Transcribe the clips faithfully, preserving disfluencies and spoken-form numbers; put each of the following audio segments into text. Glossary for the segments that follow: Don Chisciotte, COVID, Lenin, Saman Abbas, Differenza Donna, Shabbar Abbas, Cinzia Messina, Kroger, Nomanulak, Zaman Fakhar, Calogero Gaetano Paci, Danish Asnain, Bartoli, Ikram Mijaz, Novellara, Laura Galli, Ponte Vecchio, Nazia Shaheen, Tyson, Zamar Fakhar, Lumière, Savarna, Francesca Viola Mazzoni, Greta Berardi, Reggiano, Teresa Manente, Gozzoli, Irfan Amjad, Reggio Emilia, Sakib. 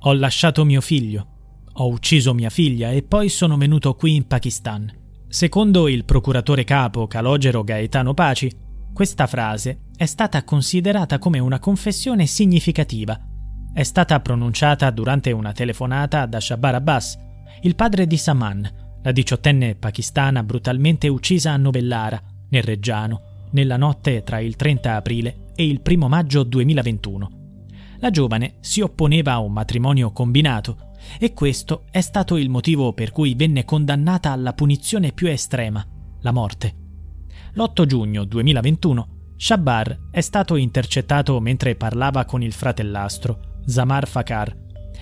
Ho lasciato mio figlio, ho ucciso mia figlia e poi sono venuto qui in Pakistan. Secondo il procuratore capo Calogero Gaetano Paci, questa frase è stata considerata come una confessione significativa. È stata pronunciata durante una telefonata da Shabbar Abbas, il padre di Saman, la diciottenne pakistana brutalmente uccisa a Novellara, nel Reggiano, nella notte tra il trenta aprile e il primo maggio duemilaventuno. La giovane si opponeva a un matrimonio combinato e questo è stato il motivo per cui venne condannata alla punizione più estrema, la morte. l'otto giugno duemilaventuno Shabbar è stato intercettato mentre parlava con il fratellastro, Zamar Fakhar.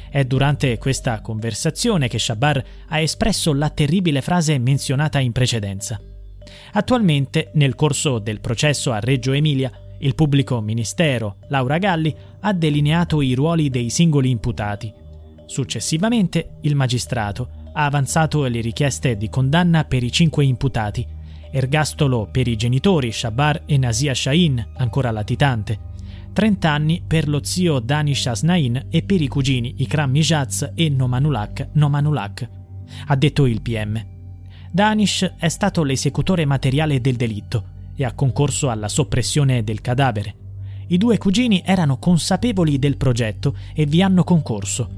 È durante questa conversazione che Shabbar ha espresso la terribile frase menzionata in precedenza. Attualmente, nel corso del processo a Reggio Emilia, il pubblico ministero, Laura Galli, ha delineato i ruoli dei singoli imputati. Successivamente, il magistrato ha avanzato le richieste di condanna per i cinque imputati, ergastolo per i genitori Shabbar e Nazia Shaheen, ancora latitante, trenta anni per lo zio Danish Asnain e per i cugini Ikram Mijaz e Nomanulak Nomanulak, ha detto il P M. Danish è stato l'esecutore materiale del delitto e ha concorso alla soppressione del cadavere. I due cugini erano consapevoli del progetto e vi hanno concorso.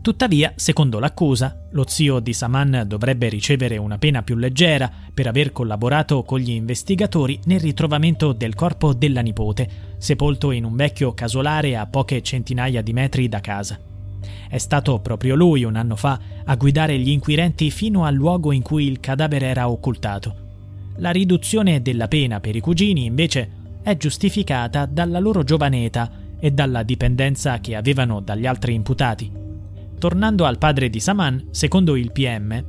Tuttavia, secondo l'accusa, lo zio di Saman dovrebbe ricevere una pena più leggera per aver collaborato con gli investigatori nel ritrovamento del corpo della nipote, sepolto in un vecchio casolare a poche centinaia di metri da casa. È stato proprio lui, un anno fa, a guidare gli inquirenti fino al luogo in cui il cadavere era occultato. La riduzione della pena per i cugini, invece, è giustificata dalla loro giovane età e dalla dipendenza che avevano dagli altri imputati. Tornando al padre di Saman, secondo il P M,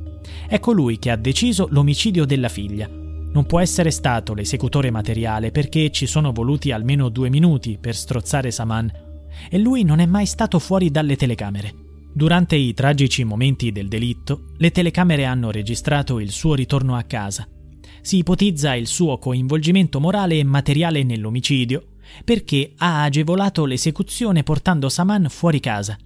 è colui che ha deciso l'omicidio della figlia. Non può essere stato l'esecutore materiale perché ci sono voluti almeno due minuti per strozzare Saman e lui non è mai stato fuori dalle telecamere. Durante i tragici momenti del delitto, le telecamere hanno registrato il suo ritorno a casa. Si ipotizza il suo coinvolgimento morale e materiale nell'omicidio, perché ha agevolato l'esecuzione portando Saman fuori casa.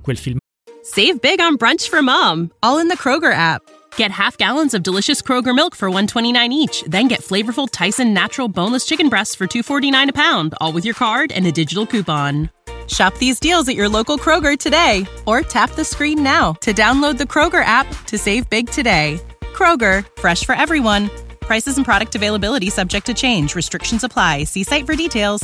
Quel film. Save big on brunch for mom, all in the Kroger app. Get half gallons of delicious Kroger milk for one dollar and twenty-nine cents each, then get flavorful Tyson Natural Boneless Chicken Breasts for two dollars and forty-nine cents a pound, all with your card and a digital coupon. Shop these deals at your local Kroger today, or tap the screen now to download the Kroger app to save big today. Kroger, fresh for everyone. Prices and product availability subject to change. Restrictions apply. See site for details.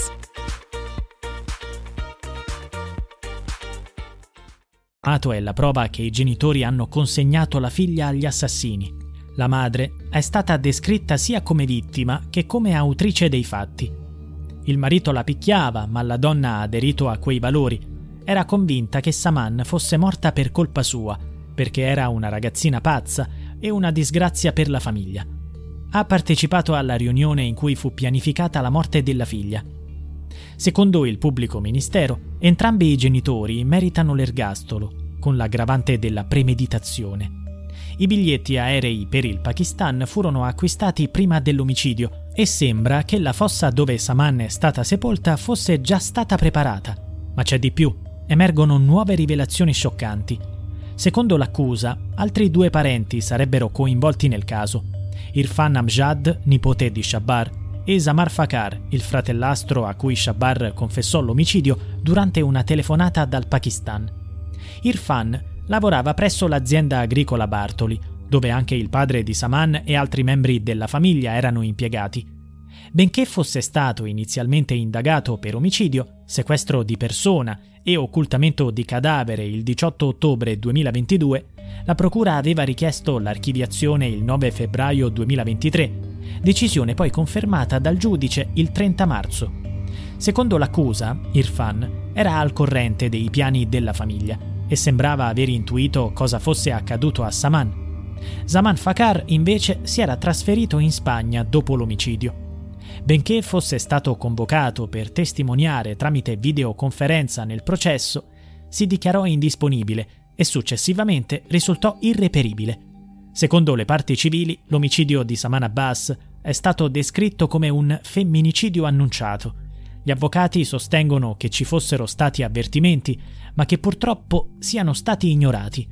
È la prova che i genitori hanno consegnato la figlia agli assassini. La madre è stata descritta sia come vittima che come autrice dei fatti. Il marito la picchiava, ma la donna ha aderito a quei valori. Era convinta che Saman fosse morta per colpa sua, perché era una ragazzina pazza e una disgrazia per la famiglia. Ha partecipato alla riunione in cui fu pianificata la morte della figlia. Secondo il pubblico ministero, entrambi i genitori meritano l'ergastolo, con l'aggravante della premeditazione. I biglietti aerei per il Pakistan furono acquistati prima dell'omicidio e sembra che la fossa dove Saman è stata sepolta fosse già stata preparata. Ma c'è di più, emergono nuove rivelazioni scioccanti. Secondo l'accusa, altri due parenti sarebbero coinvolti nel caso. Irfan Amjad, nipote di Shabbar, e Zamar Fakhar, il fratellastro a cui Shabbar confessò l'omicidio durante una telefonata dal Pakistan. Irfan lavorava presso l'azienda agricola Bartoli, dove anche il padre di Saman e altri membri della famiglia erano impiegati. Benché fosse stato inizialmente indagato per omicidio, sequestro di persona e occultamento di cadavere il diciotto ottobre duemilaventidue, la procura aveva richiesto l'archiviazione il nove febbraio duemilaventitré, decisione poi confermata dal giudice il trenta marzo. Secondo l'accusa, Irfan era al corrente dei piani della famiglia e sembrava aver intuito cosa fosse accaduto a Saman. Zaman Fakhar invece si era trasferito in Spagna dopo l'omicidio. Benché fosse stato convocato per testimoniare tramite videoconferenza nel processo, si dichiarò indisponibile e successivamente risultò irreperibile. Secondo le parti civili, l'omicidio di Saman Abbas è stato descritto come un femminicidio annunciato. Gli avvocati sostengono che ci fossero stati avvertimenti, ma che purtroppo siano stati ignorati.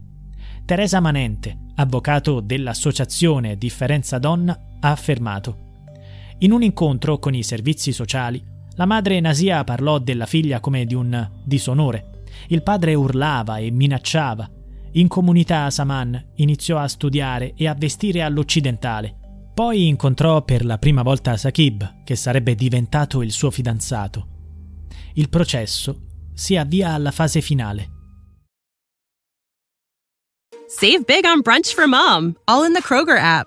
Teresa Manente, avvocato dell'associazione Differenza Donna, ha affermato: in un incontro con i servizi sociali, la madre Nazia parlò della figlia come di un disonore. Il padre urlava e minacciava. In comunità Saman iniziò a studiare e a vestire all'occidentale. Poi incontrò per la prima volta Sakib, che sarebbe diventato il suo fidanzato. Il processo si avvia alla fase finale. Save big on brunch for mom, all in the Kroger app.